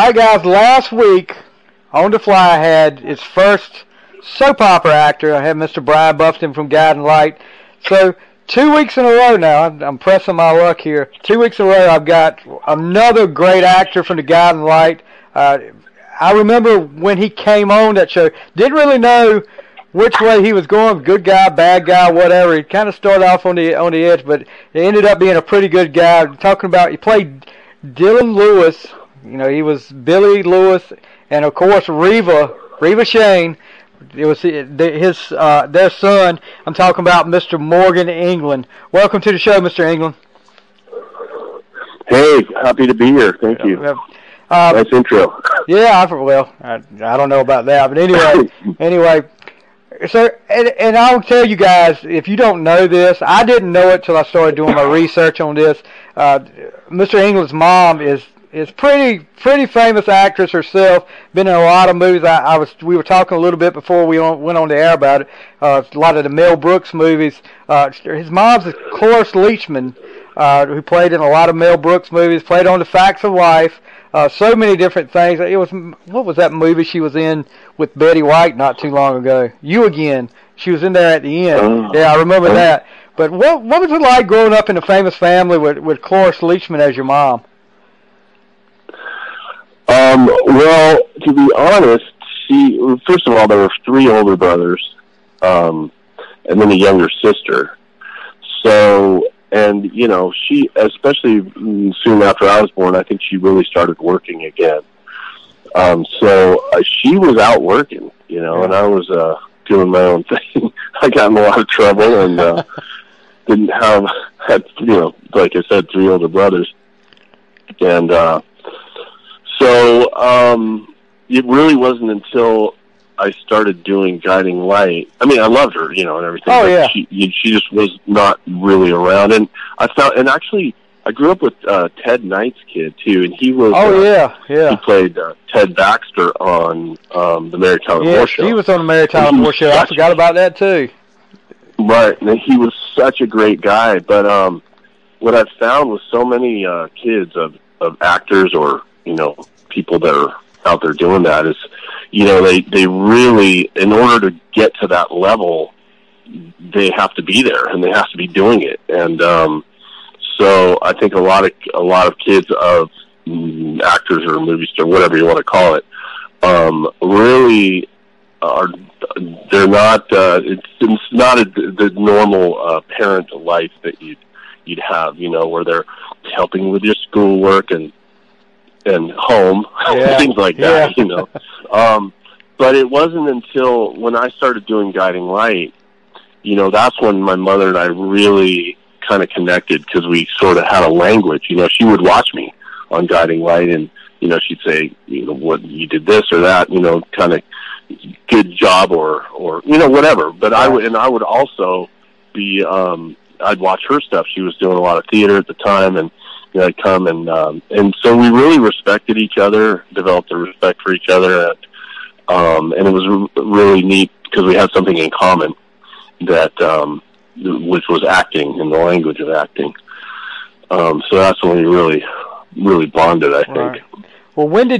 Alright guys, last week on the fly I had its first soap opera actor. I had Mr. Brian Buffston from Guiding Light. So 2 weeks in a row now, I'm pressing my luck here. 2 weeks in a row I've got another great actor from the Guiding Light. I remember when he came on that show, didn't really know which way he was going, good guy, bad guy, whatever. He kind of started off on the edge, but he ended up being a pretty good guy. I'm talking about, he played Dylan Lewis. You know, he was Billy Lewis, and of course Reva Shane. It was their son. I'm talking about Mr. Morgan Englund. Welcome to the show, Mr. Englund. Hey, happy to be here. Thank you. Nice intro. Yeah, I don't know about that, but anyway. So, and I'll tell you guys, if you don't know this, I didn't know it till I started doing my research on this. Mr. Englund's mom is pretty famous actress herself. Been in a lot of movies. We were talking a little bit before we went on the air about it. A lot of the Mel Brooks movies. His mom's is Cloris Leachman, who played in a lot of Mel Brooks movies. Played on the Facts of Life. So many different things. What was that movie she was in with Betty White not too long ago? You Again. She was in there at the end. Yeah, I remember that. But what was it like growing up in a famous family with Cloris Leachman as your mom? Well, to be honest, first of all, there were three older brothers, and then a younger sister. So, and, you know, she, especially soon after I was born, I think she really started working again. So she was out working, you know, and I was, doing my own thing. I got in a lot of trouble and, didn't had, you know, like I said, three older brothers. And, so it really wasn't until I started doing Guiding Light. I mean, I loved her, you know, and everything. Oh, yeah. She just was not really around. And actually, I grew up with Ted Knight's kid, too, and he was... Oh, yeah. He played Ted Baxter on the Mary Tyler Moore show. Yeah, he was on the Mary Tyler Moore show. I forgot about that, too. Right, and he was such a great guy. But what I've found with so many kids of actors or... you know, people that are out there doing that is, you know, they really, in order to get to that level, they have to be there and they have to be doing it. And so I think a lot of kids of actors or movie stars, whatever you want to call it, really are, they're not, it's not the normal parent life that you'd have, you know, where they're helping with your schoolwork and home, things like that, you know. But it wasn't until when I started doing Guiding Light, you know, that's when my mother and I really kind of connected because we sort of had a language. You know, she would watch me on Guiding Light and, you know, she'd say, you know, what, you did this or that, you know, kind of good job or, you know, whatever. But I would also be, I'd watch her stuff. She was doing a lot of theater at the time and, you know, I'd come and so we really respected each other, developed a respect for each other, and it was really neat because we had something in common that which was acting and the language of acting. So that's when we really bonded, I think. Right. Well, what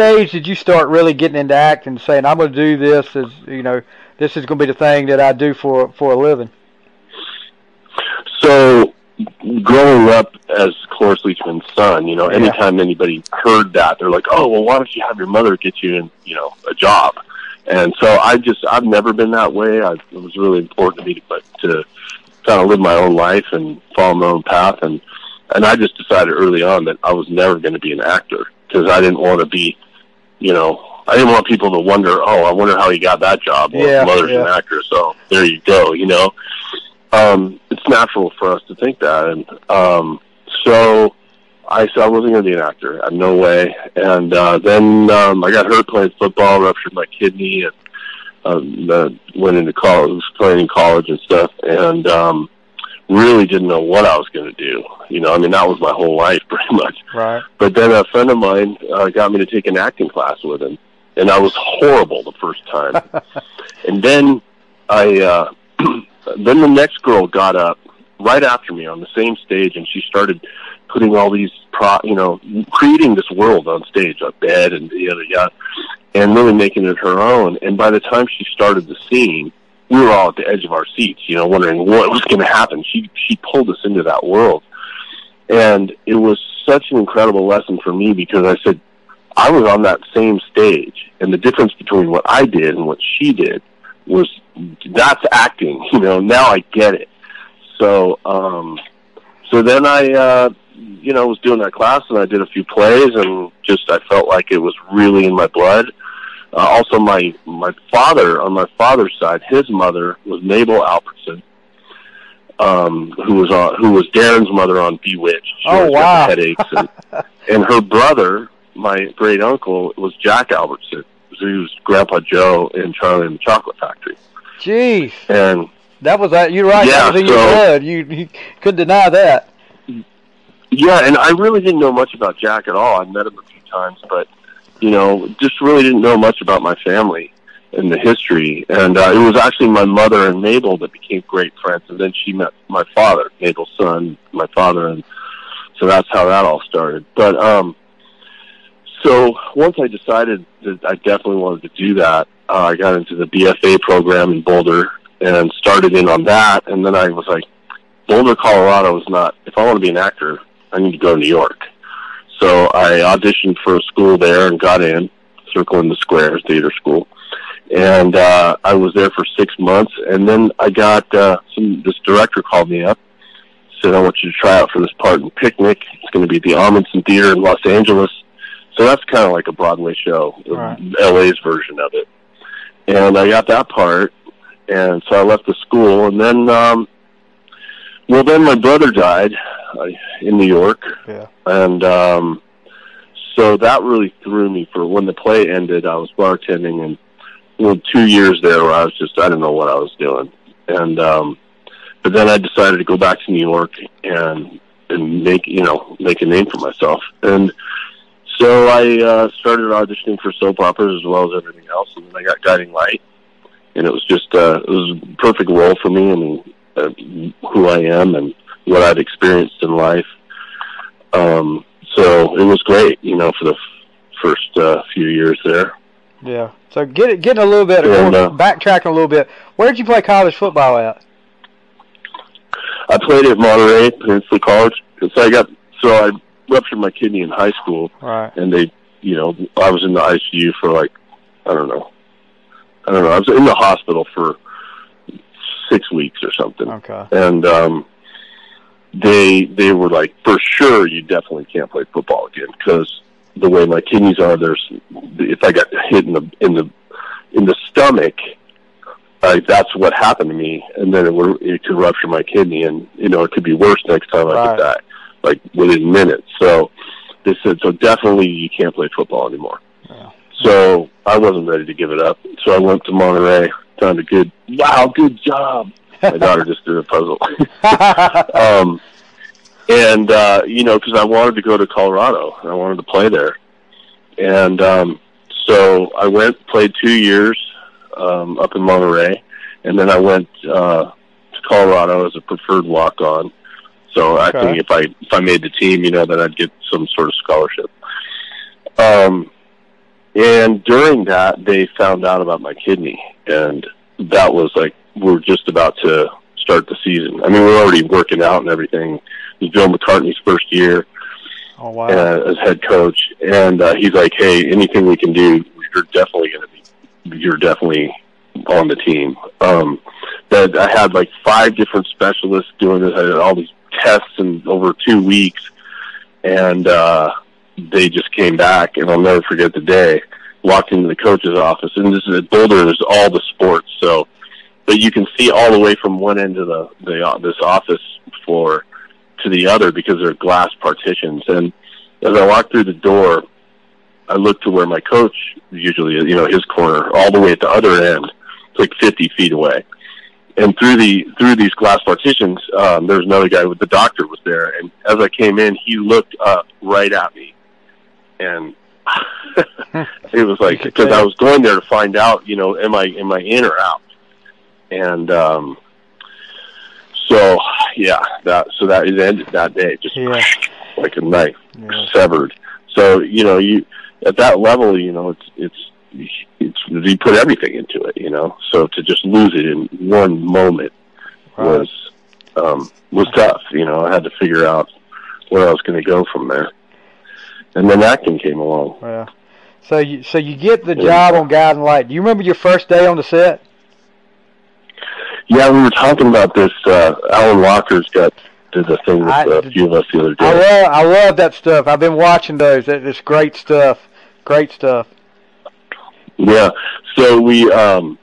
age did you start really getting into acting, saying I'm going to do this as, you know, this is going to be the thing that I do for a living? So, growing up as Cloris Leachman's son, you know, anytime anybody heard that, they're like, oh, well, why don't you have your mother get you, in, you know, a job? And so I've never been that way. It was really important to me to kind of live my own life and follow my own path. And I just decided early on that I was never going to be an actor because I didn't want to be, you know, I didn't want people to wonder, oh, I wonder how he got that job. Well, his mother's an actor, so there you go, you know. It's natural for us to think that. And, so I said I wasn't going to be an actor. No way. And, then, I got hurt playing football, ruptured my kidney, and, went into college, playing in college and stuff. And, really didn't know what I was going to do. You know, I mean, that was my whole life pretty much. Right. But then a friend of mine, got me to take an acting class with him. And I was horrible the first time. And then then the next girl got up right after me on the same stage, and she started putting all these, creating this world on stage, a bed and yada yada, and really making it her own. And by the time she started the scene, we were all at the edge of our seats, wondering what was going to happen. She pulled us into that world. And it was such an incredible lesson for me, because I said, I was on that same stage, and the difference between what I did and what she did was, that's acting, now I get it. So, so then I, was doing that class, and I did a few plays, and I felt like it was really in my blood. Also, my father, on my father's side, his mother was Mabel Albertson, who was Darren's mother on Bewitched. She had headaches, and her brother, my great uncle, was Jack Albertson, who was Grandpa Joe in Charlie and the Chocolate Factory. Jeez. And that was, you're right, yeah, that was in your blood. You couldn't deny that. Yeah, and I really didn't know much about Jack at all. I met him a few times, but, just really didn't know much about my family and the history. And it was actually my mother and Mabel that became great friends, and then she met my father, Mabel's son, my father, and so that's how that all started. But, so once I decided that I definitely wanted to do that, I got into the BFA program in Boulder and started in on that. And then I was like, Boulder, Colorado is not, if I want to be an actor, I need to go to New York. So I auditioned for a school there and got in, Circle in the Square Theater School. And I was there for 6 months. And then I got, this director called me up, said, I want you to try out for this part in Picnic. It's going to be at the Amundsen Theater in Los Angeles. So that's kind of like a Broadway show, right. LA's version of it. And I got that part, and so I left the school. And then, then my brother died in New York. Yeah. And so that really threw me for when the play ended. I was bartending, and 2 years there where I was just, I didn't know what I was doing. And but then I decided to go back to New York and make a name for myself. And so I started auditioning for soap operas as well as everything else, and then I got Guiding Light, and it was just it was a perfect role for me and who I am and what I'd experienced in life. So it was great, for the first few years there. Yeah. So getting a little bit backtracking a little bit. Where did you play college football at? I played at Monterey Peninsula College, and so I ruptured my kidney in high school, right. And they, I was in the ICU for I was in the hospital for 6 weeks or something. Okay. And they were like, for sure, you definitely can't play football again, because the way my kidneys are, if I got hit in the stomach, that's what happened to me, and then it could rupture my kidney, and it could be worse next time I could die. Like within minutes. So they said, so definitely you can't play football anymore. Yeah. So I wasn't ready to give it up. So I went to Monterey, found a good job. My daughter just did a puzzle. Cause I wanted to go to Colorado and I wanted to play there. And, so I went, played 2 years, up in Monterey. And then I went, to Colorado as a preferred walk-on. So I think if I made the team, then I'd get some sort of scholarship. And during that, they found out about my kidney, and that was like, we're just about to start the season. I mean, we're already working out and everything. It was Bill McCartney's first year as head coach, and he's like, "Hey, anything we can do, you're definitely on the team." That I had like 5 different specialists doing this. I had all these tests in over 2 weeks, and they just came back, and I'll never forget the day. Walked into the coach's office, and this is at Boulder. There's all the sports, but you can see all the way from one end of this office floor to the other, because there are glass partitions. And as I walked through the door, I looked to where my coach usually is, his corner, all the way at the other end. It's like 50 feet away. And through these glass partitions, there was another guy, the doctor was there. And as I came in, he looked up right at me. And it was like, because I was going there to find out, am I in or out? And so that ended that day. Just like a knife, severed. So, you know, you at that level, you know, it's he put everything into it, you know. So to just lose it in one moment was tough, you know. I had to figure out where I was going to go from there. And then acting came along. Yeah. So you get the job on Guiding Light. Do you remember your first day on the set? Yeah, we were talking about this. Alan Walker's did the thing with a few of us the other day. I love that stuff. I've been watching those. It's great stuff. Great stuff. Yeah. So we were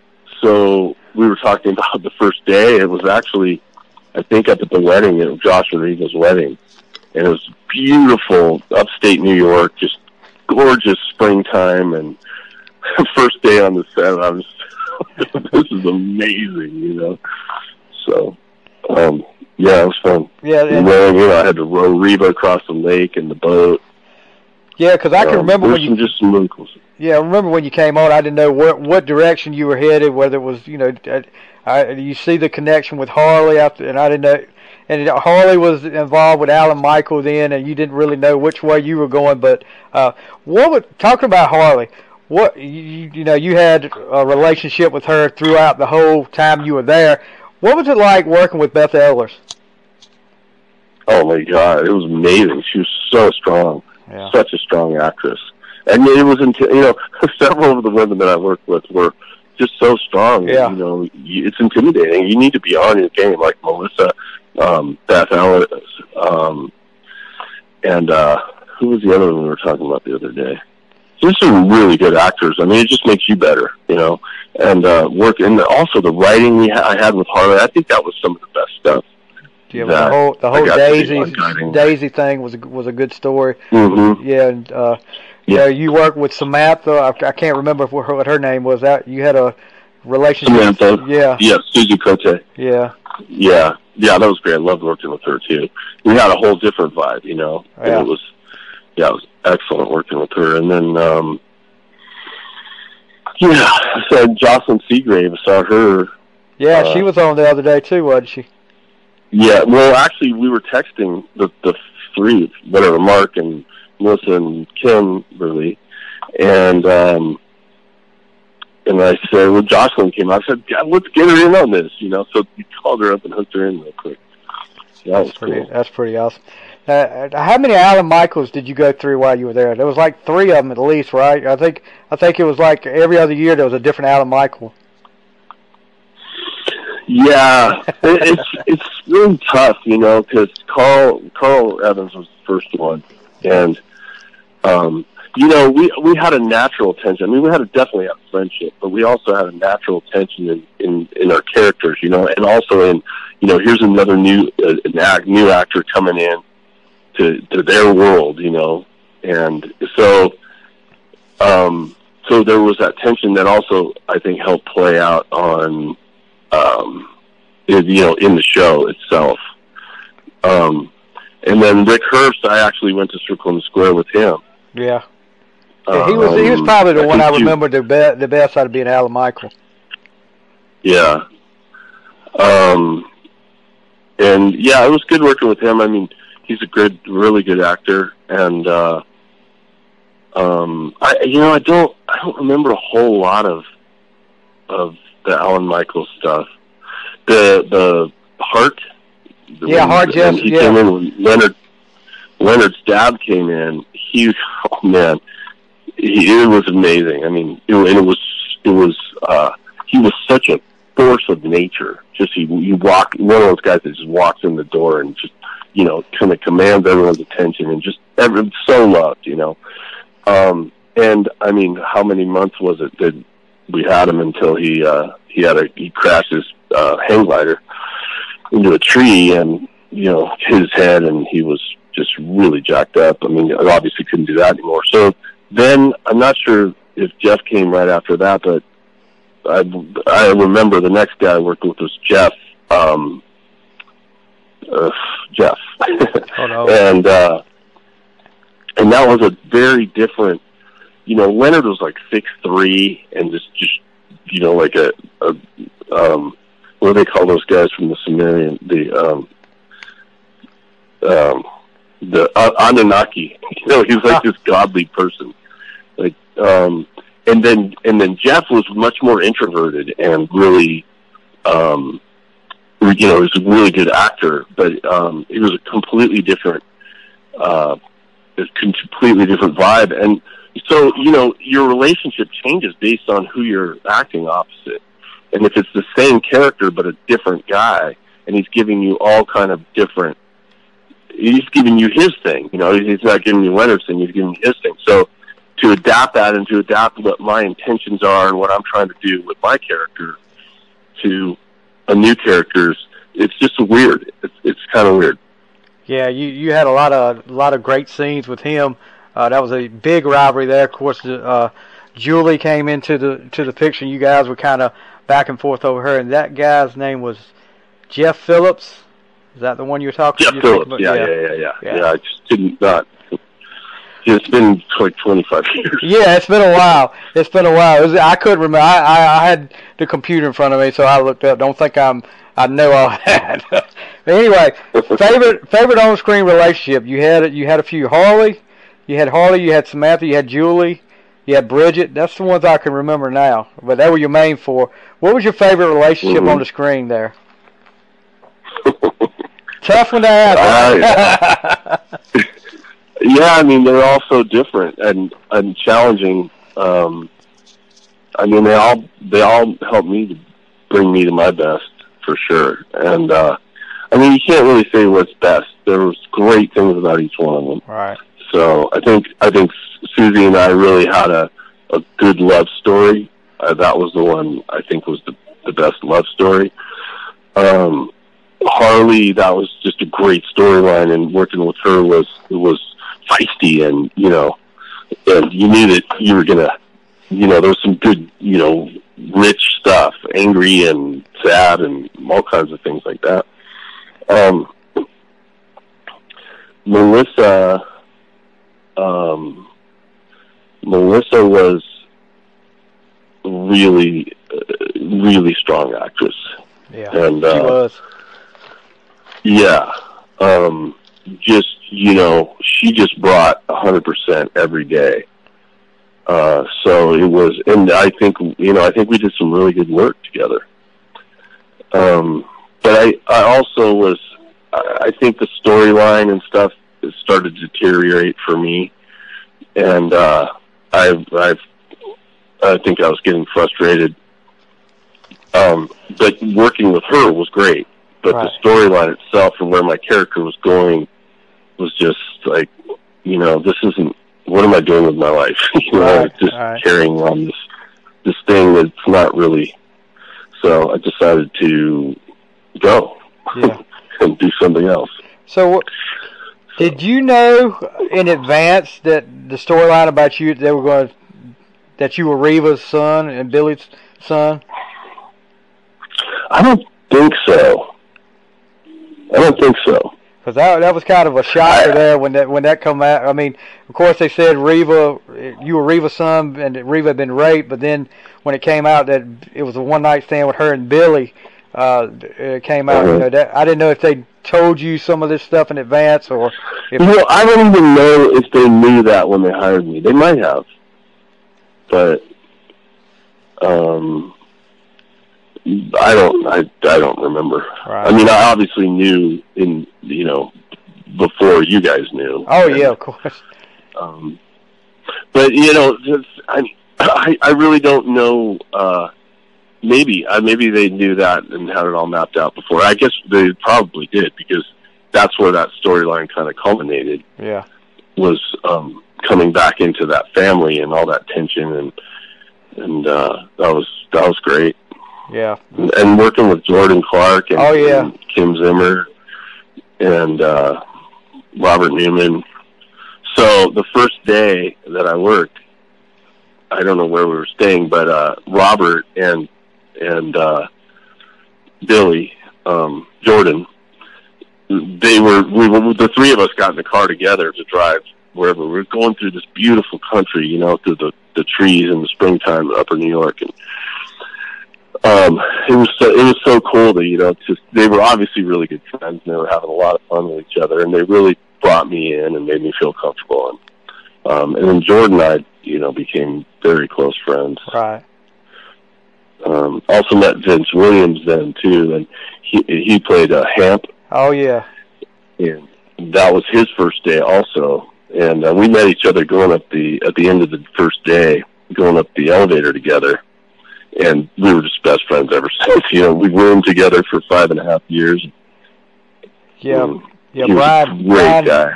talking about the first day. It was actually, I think, up at the wedding. It was Josh and Reva's wedding. And it was beautiful, upstate New York, just gorgeous springtime. And first day on the set, I was this is amazing, you know. So, yeah, it was fun. Yeah, I had to row Reva across the lake in the boat. Yeah, because I can remember when just some really cool stuff. Yeah, I remember when you came on. I didn't know what direction you were headed. Whether it was, you know, you see the connection with Harley after, and I didn't know. And Harley was involved with Alan Michael then, and you didn't really know which way you were going. But talking about Harley, what you know, you had a relationship with her throughout the whole time you were there. What was it like working with Beth Ehlers? Oh my God, it was amazing. She was so strong, such a strong actress, and it was you know, several of the women that I worked with were just so strong. Yeah. You know, it's intimidating. You need to be on your game, like Melissa. Beth Ellis, and who was the other one we were talking about the other day? There's some really good actors. I mean, it just makes you better, you know. And also the writing I had with Harley, I think that was some of the best stuff. Yeah, the whole Daisy thing was a good story. Mm-hmm. Yeah, and you worked with Samantha. I can't remember what her name was. You had a relationship. Samantha. Yeah, Susie Cote. Yeah, that was great. I loved working with her too. We had a whole different vibe, you know. Oh, yeah. And it was excellent working with her. And then, so Jocelyn Seagrave, saw her. Yeah, she was on the other day too, wasn't she? Yeah, well, actually, we were texting the three, whatever, Mark and Melissa and Kim, really, And I said, well, Jocelyn came out. I said, God, let's get her in on this, you know. So we called her up and hooked her in real quick. So that's pretty cool. That's pretty awesome. How many Alan Michaels did you go through while you were there? There was like three of them at least, right? I think it was like every other year there was a different Alan Michael. Yeah, it's really tough, you know, because Carl Evans was the first one, and you know, we had a natural tension. I mean, we definitely had a friendship, but we also had a natural tension in our characters, you know, and also in, you know, here's another new actor coming in to their world, you know, and so there was that tension that also I think helped play out on, you know, in the show itself. And then Rick Herbst, I actually went to Circle in the Square with him. Yeah. Yeah, he was probably the one I remember the best out of being Alan Michael. Yeah. And yeah, it was good working with him. I mean, he's a really good actor, and I don't remember a whole lot of the Alan Michael stuff. The Hart. Hart. Yes. He came in with Leonard's dad came in. It was amazing. I mean, he was such a force of nature. Just one of those guys that just walks in the door and just, you know, kind of commands everyone's attention and just so loved, you know. And I mean, how many months was it that we had him until he crashed his hang glider into a tree and, you know, hit his head, and he was just really jacked up. I mean, I obviously couldn't do that anymore. So then I'm not sure if Jeff came right after that, but I remember the next guy I worked with was Jeff. Jeff. Oh, no. And that was a very different, you know, Leonard was like 6'3", and just you know, like what do they call those guys from the Sumerian? the Anunnaki. You know, he was like this godly person. Like, and then Jeff was much more introverted and really, you know, he was a really good actor, but it was a completely different, vibe. And so, you know, your relationship changes based on who you're acting opposite. And if it's the same character but a different guy, and he's giving you all kind of different, he's giving you his thing, you know, he's not giving you Leonard's thing, he's giving you his thing. So to adapt that and to adapt what my intentions are and what I'm trying to do with my character to a new character's, it's just weird. It's kind of weird. Yeah, you had a lot of great scenes with him. That was a big rivalry there. Of course, Julie came into the picture. You guys were kind of back and forth over her, and that guy's name was Jeff Phillips. Is that the one you were talking about? Jeff Phillips, yeah. I just didn't not. It's been like 25 years. Yeah, it's been a while. I couldn't remember. I had the computer in front of me, so I looked up. Don't think I know all that. But anyway, favorite on-screen relationship. You had a few. Harley, you had Samantha, you had Julie, you had Bridget. That's the ones I can remember now. But they were your main four. What was your favorite relationship on the screen there? Tough one to ask. Yeah, I mean, they're all so different and challenging. I mean, they all helped me to bring me to my best for sure. And I mean, you can't really say what's best. There was great things about each one of them. Right. So I think Susie and I really had a good love story. That was the one I think was the best love story. Harley, that was just a great storyline, and working with her was feisty, and you know, and you knew that you were gonna, you know, there was some good, you know, rich stuff, angry and sad, and all kinds of things like that. Melissa was really, really strong actress. Yeah, and she was. Yeah, just, you know, she just brought 100% every day. So it was, and I think we did some really good work together. But I think the storyline and stuff started to deteriorate for me. And I think I was getting frustrated. But working with her was great. But right. The storyline itself and where my character was going was just like, you know, this isn't, what am I doing with my life? You know, right. Just right. Carrying on this thing that's not really. So I decided to go and do something else. So did you know in advance that the storyline about you, that you were Reva's son and Billy's son? I don't think so. Because that was kind of a shocker there when that come out. I mean, of course they said Reva, you were Reva's son, and that Reva had been raped. But then when it came out that it was a one-night stand with her and Billy, it came out. You know, I didn't know if they told you some of this stuff in advance, or if I don't even know if they knew that when they hired me. They might have, but I don't remember. Right. I mean, I obviously knew before you guys knew. Oh yeah, of course. But you know, just, I really don't know. Maybe they knew that and had it all mapped out before. I guess they probably did, because that's where that storyline kind of culminated. Yeah, was coming back into that family and all that tension, and that was great. Yeah, and working with Jordan Clark and Kim Zimmer and Robert Newman. So the first day that I worked, I don't know where we were staying, but Robert and Billy, Jordan, the three of us got in the car together to drive wherever. We were going through this beautiful country, you know, through the trees in the springtime, Upper New York, and. It was so cool that, you know, just, they were obviously really good friends, and they were having a lot of fun with each other, and they really brought me in and made me feel comfortable. And then Jordan and I, became very close friends. Right. Also met Vince Williams then too, and he played Hamp. Oh yeah. And that was his first day also, and we met each other going up at the end of the first day, going up the elevator together, and we were just best friends ever since. We roomed together for 5.5 years. Yeah. Yeah,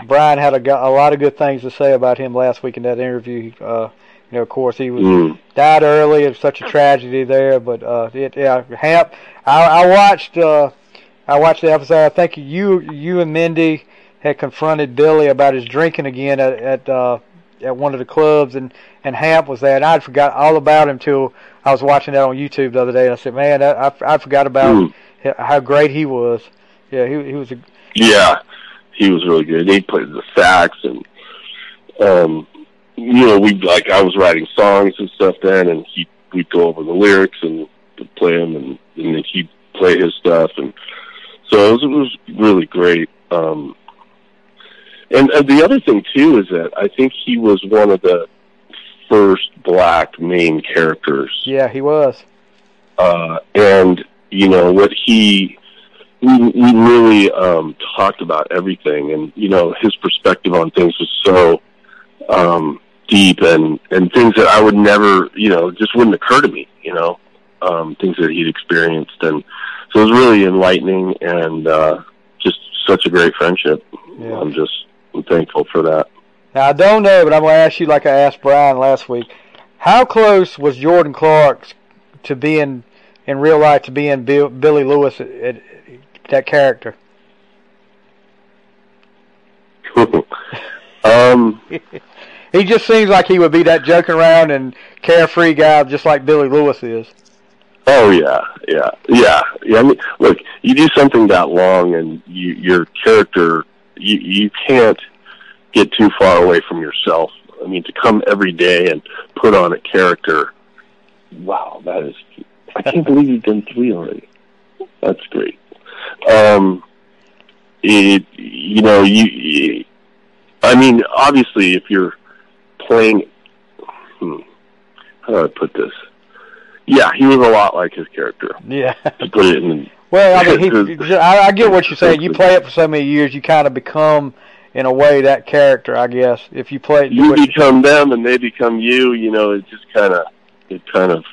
Brian had a lot of good things to say about him last week in that interview. Of course, he was died early. It was such a tragedy there, but Hamp. I watched the episode. I think you and Mindy had confronted Billy about his drinking again at one of the clubs, and Hamp was there, and I'd forgot all about him till I was watching that on YouTube the other day. And I said, man, I forgot about how great he was. Yeah, he was a. Yeah, he was really good. He played the sax, and I was writing songs and stuff then, and we'd go over the lyrics and play them, and then he'd play his stuff, and so it was really great. And the other thing too is that I think he was one of the first black main characters. Yeah, he was. We really talked about everything, and his perspective on things was so deep, and things that I would never, just wouldn't occur to me, things that he'd experienced, and so it was really enlightening, and just such a great friendship. Yeah. I'm thankful for that. Now I don't know, but I'm going to ask you like I asked Brian last week: how close was Jordan Clark to being in real life to being Billy Lewis at that character? He just seems like he would be that joking around and carefree guy, just like Billy Lewis is. Oh yeah. I mean, look, you do something that long, and your character, you can't get too far away from yourself. I mean, to come every day and put on a character. Wow, that is. I can't believe you've done 3 already. That's great. I mean, obviously, if you're playing, how do I put this? Yeah, he was a lot like his character. Yeah. To put it in. Well, I mean, I get what you're saying. You play it for so many years, you kind of become, in a way, that character, I guess. If you play it, you become them, and they become you. It just kind of,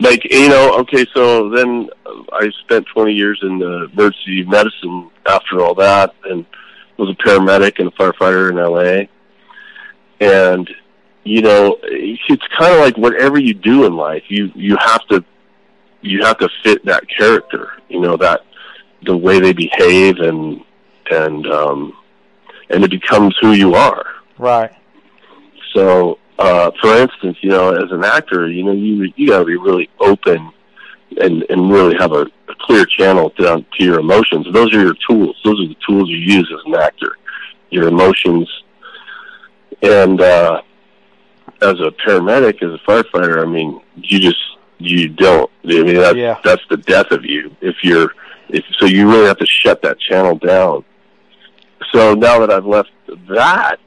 okay, so then I spent 20 years in the emergency medicine after all that, and was a paramedic and a firefighter in LA. And, it's kind of like whatever you do in life, you have to fit that character, that the way they behave and it becomes who you are. Right. So, for instance, as an actor, you gotta be really open and really have a clear channel to your emotions. Those are your tools. Those are the tools you use as an actor, your emotions. And, as a paramedic, as a firefighter, I mean, you don't, that's the death of you. So you really have to shut that channel down. So now that I've left that,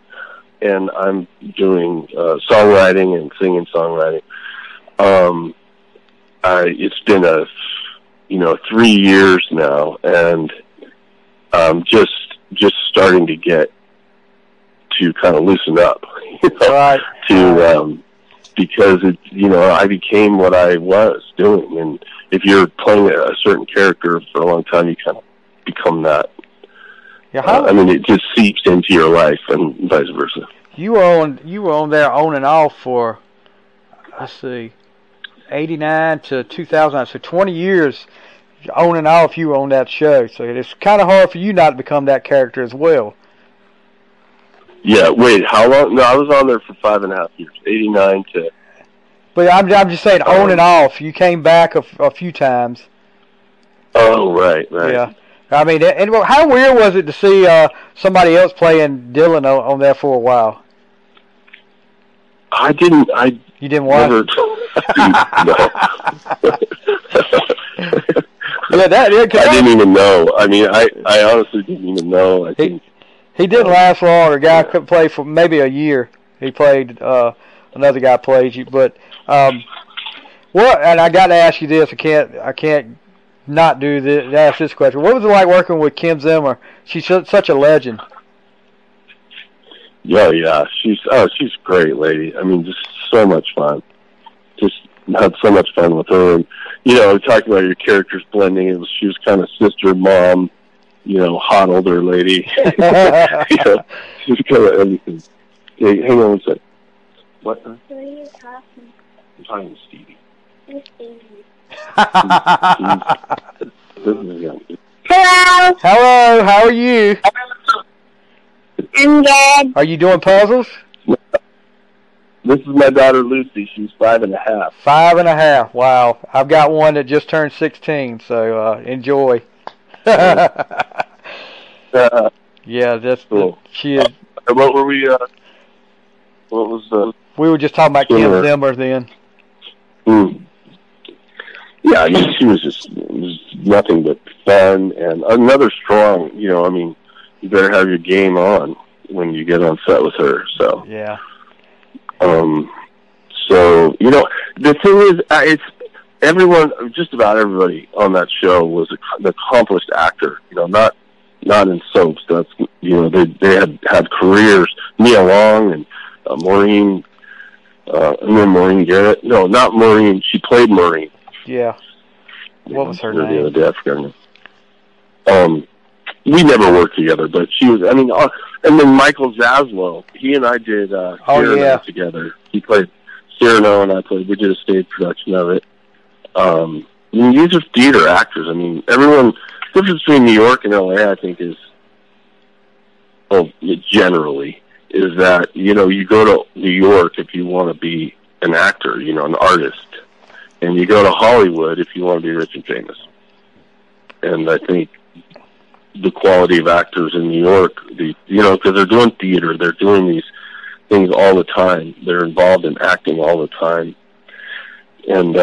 and I'm doing songwriting and singing-songwriting. It's been 3 years now, and I'm just starting to get to kind of loosen up. Right. Because I became what I was doing, and if you're playing a certain character for a long time, you kind of become that. It just seeps into your life, and vice versa. You were on there on and off for, let's see, 89 to 2000, so 20 years on and off you were on that show. So it's kind of hard for you not to become that character as well. Yeah, wait, how long? No, I was on there for 5.5 years, 89 to... But I'm just saying on and off. You came back a few times. Oh, right. Yeah. I mean, and how weird was it to see somebody else playing Dylan on there for a while? I didn't. You didn't watch? No. I didn't even know. I mean, I honestly didn't even know. He didn't last long. A guy could play for maybe a year. He played. Another guy played you, but what? And I got to ask you this. I can't not do this. Ask this question. What was it like working with Kim Zimmer? She's such a legend. Yeah, she's a great lady. I mean, just so much fun. Just had so much fun with her. And, you know, talking about your characters blending, she was kind of sister, mom, you know, hot older lady. She was kind of everything. Hey, hang on one second. What? Who are you talking? I'm talking to Stevie. Who's Stevie? Hello. Hello. How are you? I'm good. Are you doing puzzles? This is my daughter Lucy. She's 5 1/2. 5 1/2. Wow. I've got one that just turned 16, so enjoy. Yeah, that's cool. She is. What were we? What was the? We were just talking about Kim Zimmer then. Mm. Yeah, I mean, she was just nothing but fun and another strong. You know, I mean, you better have your game on when you get on set with her. So yeah. So, you know, the thing is, it's everyone, just about everybody on that show was an accomplished actor. You know, not in soaps. That's, you know, they had careers. Nia Long and Maureen. Remember Maureen Garrett? No, not Maureen. She played Maureen. Yeah. What was her name? The other day, I forgot her name. We never worked together, but she was. I mean, and then Michael Zaslow. He and I did Cyrano together. He played Cyrano, and I played. We did a stage production of it. I mean, these are theater actors. I mean, everyone. The difference between New York and L.A., I think, is, well, generally, is that, you know, you go to New York if you want to be an actor, you know, an artist. And you go to Hollywood if you want to be rich and famous. And I think the quality of actors in New York, you know, because they're doing theater, they're doing these things all the time. They're involved in acting all the time. And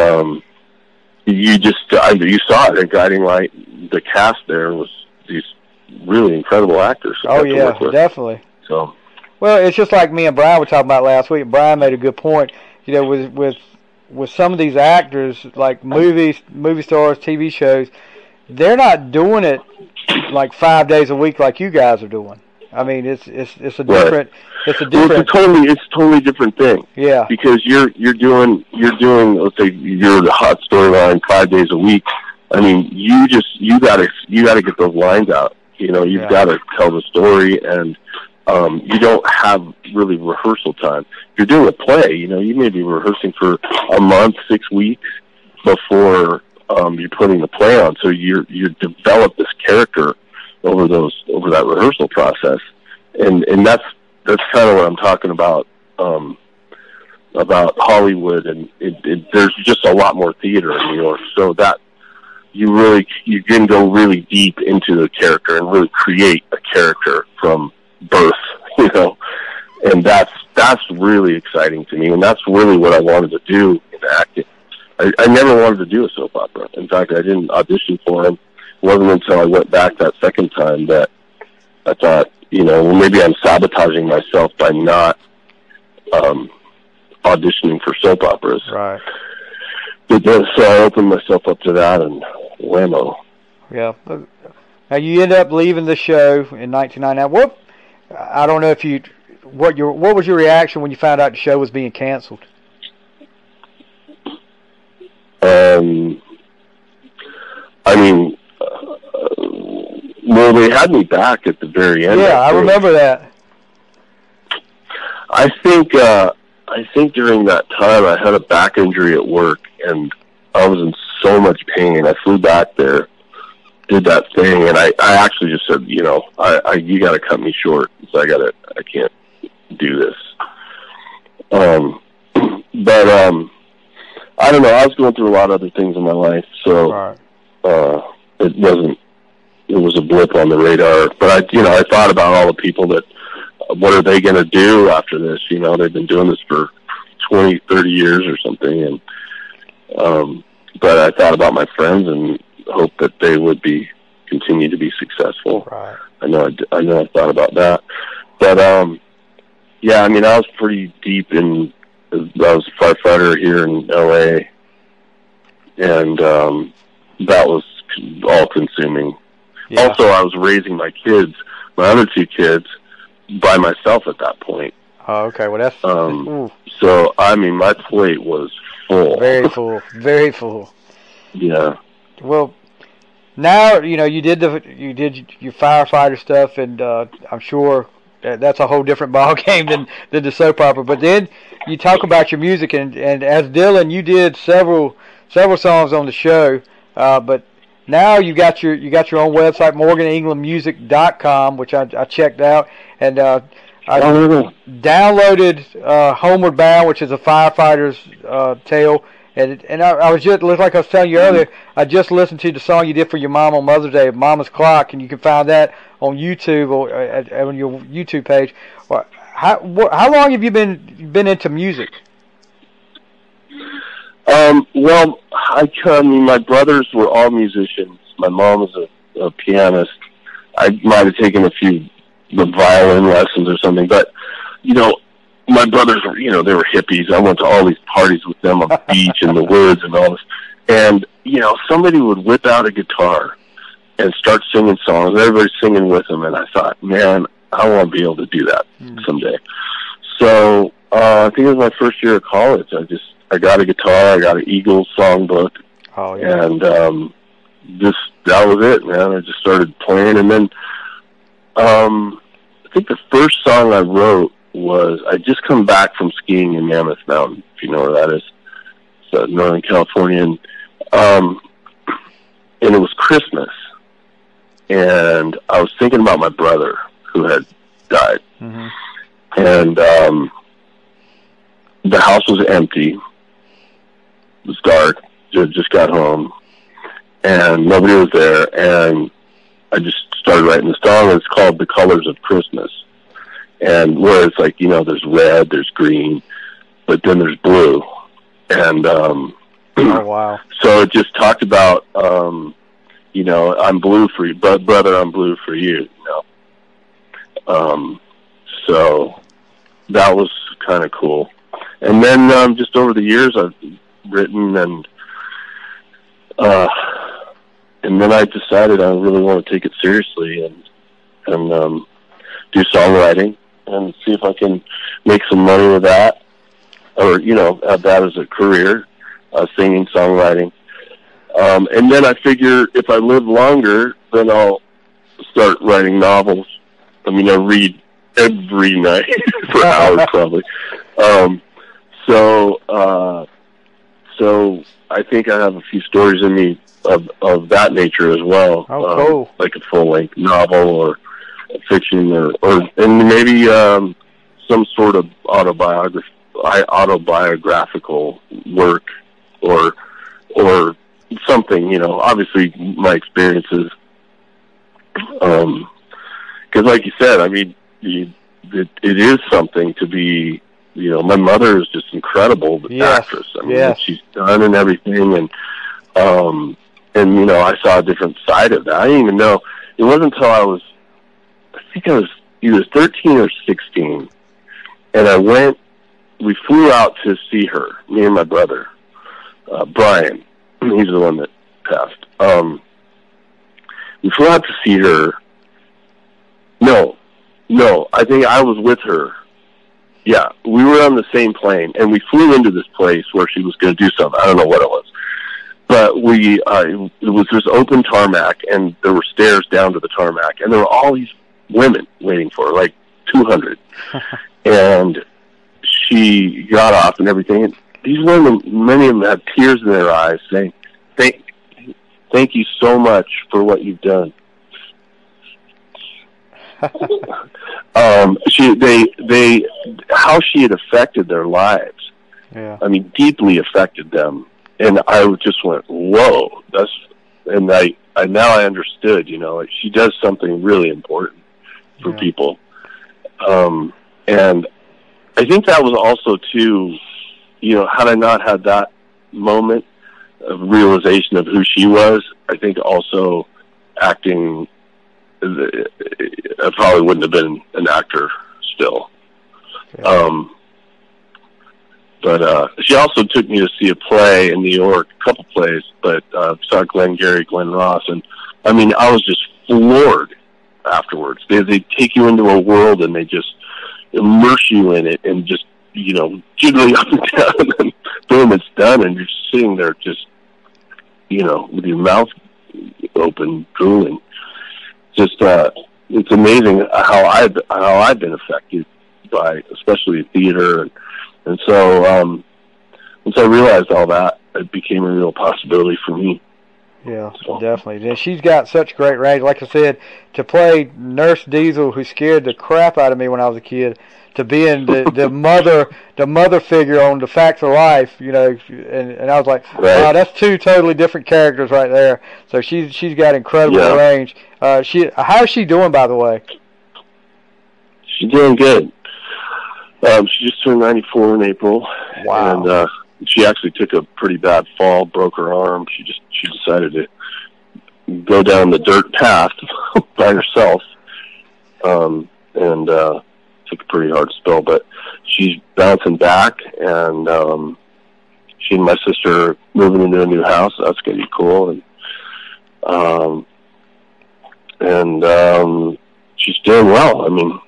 you saw it at Guiding Light. The cast there was these really incredible actors. Oh, yeah, definitely. So... Well, it's just like me and Brian were talking about last week. Brian made a good point. You know, with some of these actors, like movie stars, TV shows, they're not doing it like 5 days a week like you guys are doing. I mean, it's a different, it's a different. Well, it's a totally different thing. Yeah. Because you're doing, let's say, you're the hot storyline 5 days a week. I mean, you gotta get those lines out. You know, you've gotta tell the story and. You don't have really rehearsal time. If you're doing a play, you know, you may be rehearsing for a month, 6 weeks before you're putting the play on. So you develop this character over that rehearsal process, and that's kind of what I'm talking about Hollywood, and there's just a lot more theater in New York, so that you can go really deep into the character and really create a character from birth, you know, and that's really exciting to me, and that's really what I wanted to do in acting. I never wanted to do a soap opera. In fact, I didn't audition for them. It wasn't until I went back that second time that I thought, you know, well, maybe I'm sabotaging myself by not auditioning for soap operas. Right. But then, so I opened myself up to that, and whammo. Yeah. Now you end up leaving the show in 1999. What? I don't know if you, what was your reaction when you found out the show was being canceled? I mean, well, they had me back at the very end. Yeah, I remember that. I think during that time I had a back injury at work, and I was in so much pain. I flew back there, did that thing, and I actually just said, you know, you got to cut me short. So I can't do this. I don't know. I was going through a lot of other things in my life, so it was a blip on the radar. But I thought about all the people that, what are they going to do after this? You know, they've been doing this for 20, 30 years or something. And, but I thought about my friends, and hope that they would be continue to be successful. Right. I know I thought about that, but yeah, I mean, I was pretty deep in. I was a firefighter here in LA, and that was all-consuming. Yeah. Also, I was raising my kids, my other two kids, by myself at that point. Oh, okay. Well, that's so, I mean, my plate was full. Very full. Very full. Yeah. Well, now, you know, you did your firefighter stuff, and I'm sure that's a whole different ball game than the soap opera. But then you talk about your music, and as Dylan, you did several songs on the show, but now you got your own website, MorganEnglundMusic.com, which I checked out, and I downloaded Homeward Bound, which is a firefighter's tale, and I was just, like I was telling you earlier, I just listened to the song you did for your mom on Mother's Day, Mama's Clock, and you can find that on YouTube or on your YouTube page. How long have you been into music? Well, I mean, my brothers were all musicians. My mom was a pianist. I might have taken a few violin lessons or something, but, you know, my brothers were, you know, they were hippies. I went to all these parties with them on the beach and the woods and all this. And, you know, somebody would whip out a guitar and start singing songs. Everybody's singing with them, and I thought, man, I want to be able to do that someday. So I think it was my first year of college. I got a guitar, I got an Eagles songbook, and that was it, man. I just started playing, and then I think the first song I wrote was, I just come back from skiing in Mammoth Mountain, if you know where that is. It's Northern California, and it was Christmas, and I was thinking about my brother who had died, and the house was empty. It was dark. I just got home, and nobody was there, and I just started writing this song. It's called The Colors of Christmas, and where it's like, you know, there's red, there's green, but then there's blue, and oh, wow. So it just talked about, you know, I'm blue for you, brother, I'm blue for you, you know. So that was kind of cool. And then just over the years, I've written, and then I decided I really want to take it seriously and do songwriting and see if I can make some money with that, or, you know, have that as a career, singing, songwriting. And then I figure if I live longer, then I'll start writing novels. I mean, I read every night for hours probably. So I think I have a few stories in me of that nature as well. Oh, cool. Like a full-length novel or fiction, or and maybe some sort of autobiographical work or something. You know, obviously my experiences, because like you said, I mean, it is something to be. You know, my mother is just incredible, the actress. I mean, what she's done and everything, and you know, I saw a different side of that. I didn't even know. It wasn't until I think I was either 13 or 16, and we flew out to see her, me and my brother, Brian. He's the one that passed. We flew out to see her. No, I think I was with her. Yeah, we were on the same plane, and we flew into this place where she was going to do something. I don't know what it was. But it was this open tarmac, and there were stairs down to the tarmac, and there were all these women waiting for her, like 200. And she got off and everything. And these women, many of them had tears in their eyes saying, thank you so much for what you've done. How she had affected their lives. Yeah. I mean, deeply affected them. And I just went, whoa, now I understood, you know, she does something really important for people. And I think that was also too, you know, had I not had that moment, a realization of who she was. I think also acting, I probably wouldn't have been an actor still. Yeah. But she also took me to see a play in New York, a couple plays, but saw Glengarry, Glen Ross, and I mean, I was just floored afterwards. They take you into a world and they just immerse you in it and just, you know, jiggly up and down, and boom, it's done, and you're sitting there just, you know, with your mouth open, drooling. Just, it's amazing how I've been affected by, especially theater, and so once I realized all that, it became a real possibility for me. Yeah, so. Definitely. And she's got such great range. Like I said, to play Nurse Diesel, who scared the crap out of me when I was a kid, to being the mother figure on The Facts of Life, you know, and I was like, wow, that's two totally different characters right there. So she's got incredible range. How is she doing, by the way? She's doing good. She just turned 94 in April. Wow. And she actually took a pretty bad fall, broke her arm. She decided to go down the dirt path by herself, and took a pretty hard spill. But she's bouncing back, and she and my sister are moving into a new house. That's going to be cool. And she's doing well. I mean,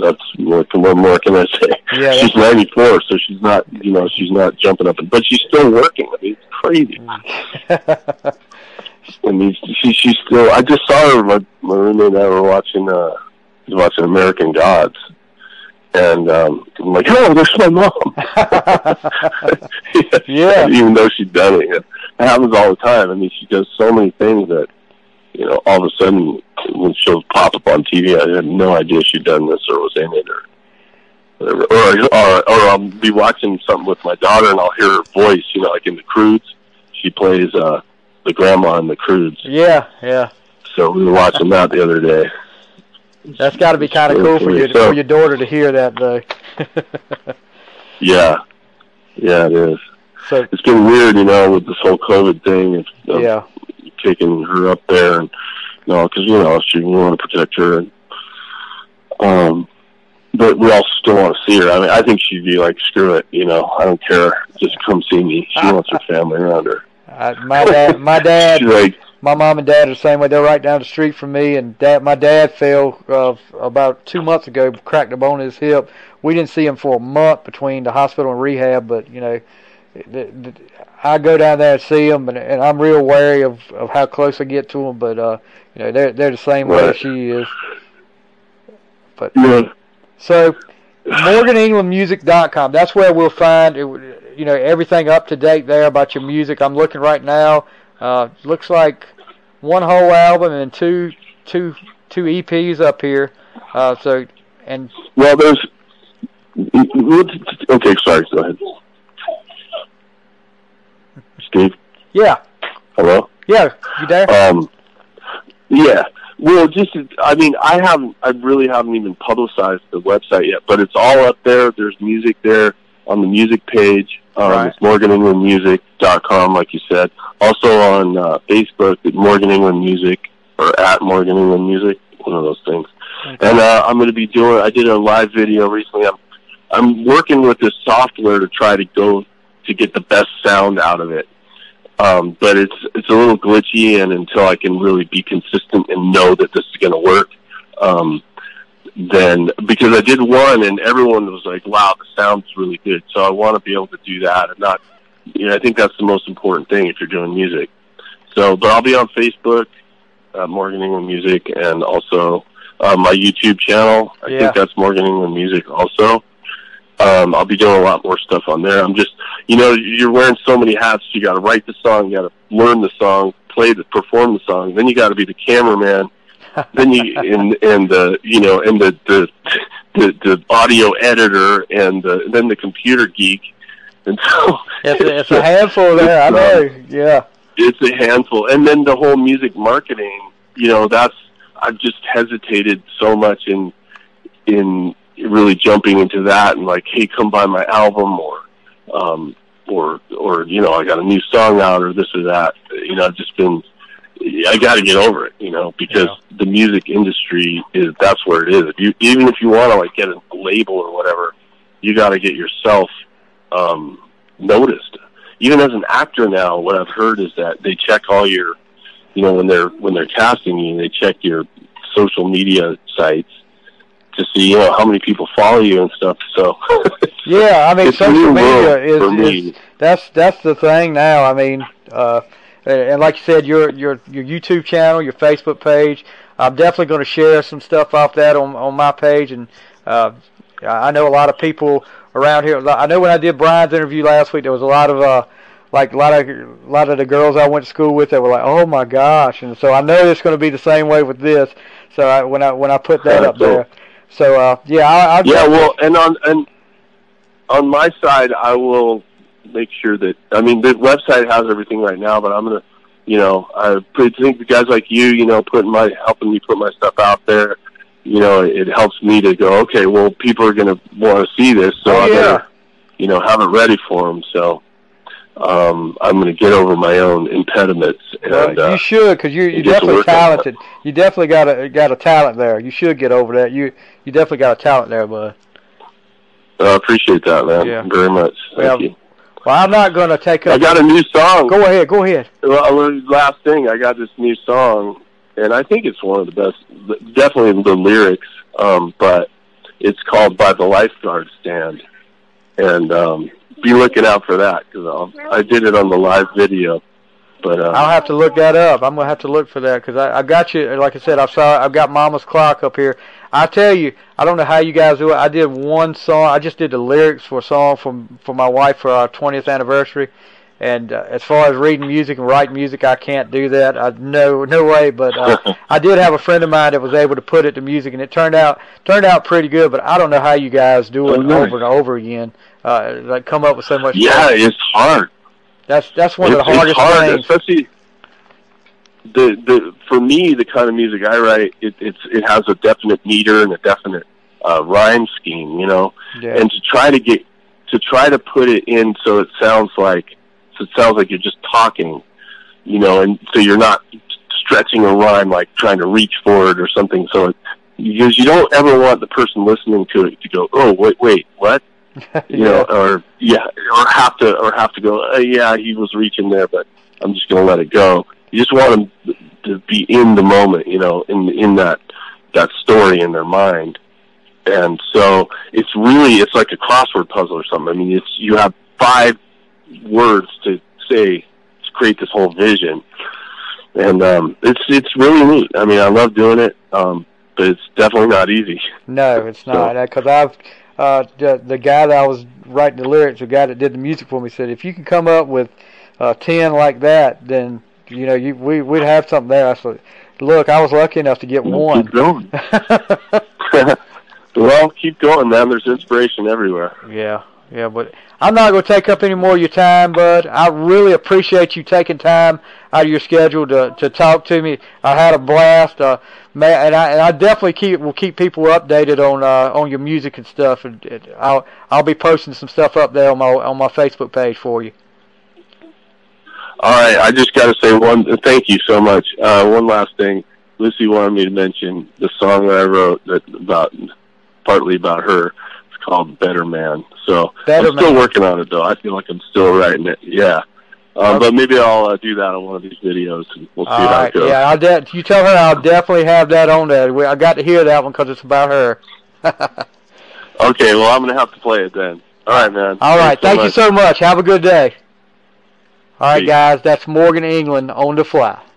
that's what more can I say? Yeah, she's 94, so she's not jumping up, but she's still working. I mean, it's crazy. I mean, she's still. I just saw her. My roommate and I were watching American Gods, and I'm like, oh, there's my mom. Yeah. Even though she's done it, it happens all the time. I mean, she does so many things that, you know, all of a sudden, when she'll pop up on TV, I had no idea she'd done this or was in it or whatever. Or I'll be watching something with my daughter and I'll hear her voice, you know, like in the Croods. She plays the grandma in the Croods. Yeah, yeah. So we were watching that the other day. That's got to be kind of cool for your daughter to hear that, though. Yeah. Yeah, it is. So, it's been weird, you know, with this whole COVID thing. Yeah. Taking her up there, and you know, because you know she want to protect her, and, but we all still want to see her. I mean, I think she'd be like, "Screw it," you know. I don't care. Just come see me. She wants her family around her. My dad, like, my mom and dad are the same way. They're right down the street from me, and my dad fell about 2 months ago, cracked a bone in his hip. We didn't see him for a month between the hospital and rehab, but you know. I go down there and see them, and I'm real wary of how close I get to them. But you know, they're the same way she is. But yeah. So, MorganEnglandMusic.com. That's where we'll find you know, everything up to date there about your music. I'm looking right now. Looks like one whole album and two EPs up here. There's okay. Sorry, go ahead. Yeah. Hello? Yeah, you there? Yeah. Well, I really haven't even publicized the website yet, but it's all up there. There's music there on the music page. Right. It's MorganEnglandMusic.com, like you said. Also on Facebook at Morgan Englund Music, or at Morgan Englund Music, one of those things. Okay. And I'm going to be I did a live video recently. I'm working with this software to try to get the best sound out of it. But it's a little glitchy, and until I can really be consistent and know that this is going to work, then because I did one and everyone was like, "Wow, the sound's really good." So I want to be able to do that, and not, you know, I think that's the most important thing if you're doing music. So, but I'll be on Facebook, Morgan Englund Music, and also my YouTube channel. I think that's Morgan Englund Music also. I'll be doing a lot more stuff on there. I'm just, you know, you're wearing so many hats. You got to write the song, you got to learn the song, perform the song. Then you got to be the cameraman. Then you and the audio editor, and then the computer geek. And so it's a handful there. I know. Yeah, it's a handful. And then the whole music marketing. You know, I've just hesitated so much in really jumping into that, and like, hey, come buy my album, or or, you know, I got a new song out or this or that. You know, I've just been, I got to get over it, you know, because the music industry is, that's where it is. If you, even if you want to like get a label or whatever, you got to get yourself noticed. Even as an actor now, what I've heard is that they check all your, you know, when they're casting you, they check your social media sites to see, you know, how many people follow you and stuff. So yeah, I mean, social media is that's the thing now. I mean, and like you said, your YouTube channel, your Facebook page. I'm definitely going to share some stuff off that on my page, and I know a lot of people around here. I know when I did Brian's interview last week, there was a lot of like a lot of the girls I went to school with that were like, "Oh my gosh!" And so I know it's going to be the same way with this. So when I put that up there. So well, and on my side, I will make sure that, I mean, the website has everything right now, but I'm gonna, you know, I think the guys like you, you know, helping me put my stuff out there, you know, it helps me to go, okay, well, people are gonna want to see this, so I better, you know, have it ready for them. So I'm gonna get over my own impediments. And you should, because you're definitely talented. You definitely got a talent there. You should get over that. You definitely got a talent there, bud. I appreciate that, man. Yeah. Very much. Thank you. Well, I'm not gonna take up. I got a new song. Go ahead. Well, last thing, I got this new song, and I think it's one of the best. Definitely the lyrics, but it's called "By the Lifeguard Stand," and be looking out for that, because I did it on the live video. But I'll have to look that up. I'm gonna have to look for that, because I got you. Like I said, I've got Mama's Clock up here. I tell you, I don't know how you guys do it. I did one song. I just did the lyrics for a song for my wife for our 20th anniversary. And as far as reading music and writing music, I can't do that. No way. But I did have a friend of mine that was able to put it to music, and it turned out pretty good. But I don't know how you guys do it over and over again. Like come up with so much. Yeah, music. It's hard. That's one of the hardest things. Especially for me, the kind of music I write, it has a definite meter and a definite rhyme scheme, you know. Yeah. And to try to put it in so it sounds like. So it sounds like you're just talking, you know, and so you're not stretching a rhyme like trying to reach for it or something. So because you don't ever want the person listening to it to go, oh, wait, what? You know, or have to go, oh, yeah, he was reaching there, but I'm just going to let it go. You just want them to be in the moment, you know, in that story in their mind. And so it's like a crossword puzzle or something. I mean, you have 5 words to say to create this whole vision, and it's really neat. I mean, I love doing it, but it's definitely not easy. No, it's not, because I've the guy that I was writing the lyrics, the guy that did the music for me, said if you can come up with 10 like that, then you know we'd have something there. I said, look, I was lucky enough to get one. Keep going. Well, keep going, man. There's inspiration everywhere. Yeah, but I'm not going to take up any more of your time, bud. I really appreciate you taking time out of your schedule to talk to me. I had a blast, man, and I definitely will keep people updated on your music and stuff. And I'll be posting some stuff up there on my Facebook page for you. All right, I just got to say thank you so much. One last thing, Lucy wanted me to mention the song that I wrote partly about her. Called Better Man. So I'm still working on it, though. I feel like I'm still writing it. Yeah. But maybe I'll do that on one of these videos, and we'll see how it goes. Yeah, you tell her I'll definitely have that on there. I got to hear that one because it's about her. Okay, well, I'm going to have to play it then. All right, man. All right, thank you so much. Have a good day. All right, guys, that's Morgan Englund on the fly.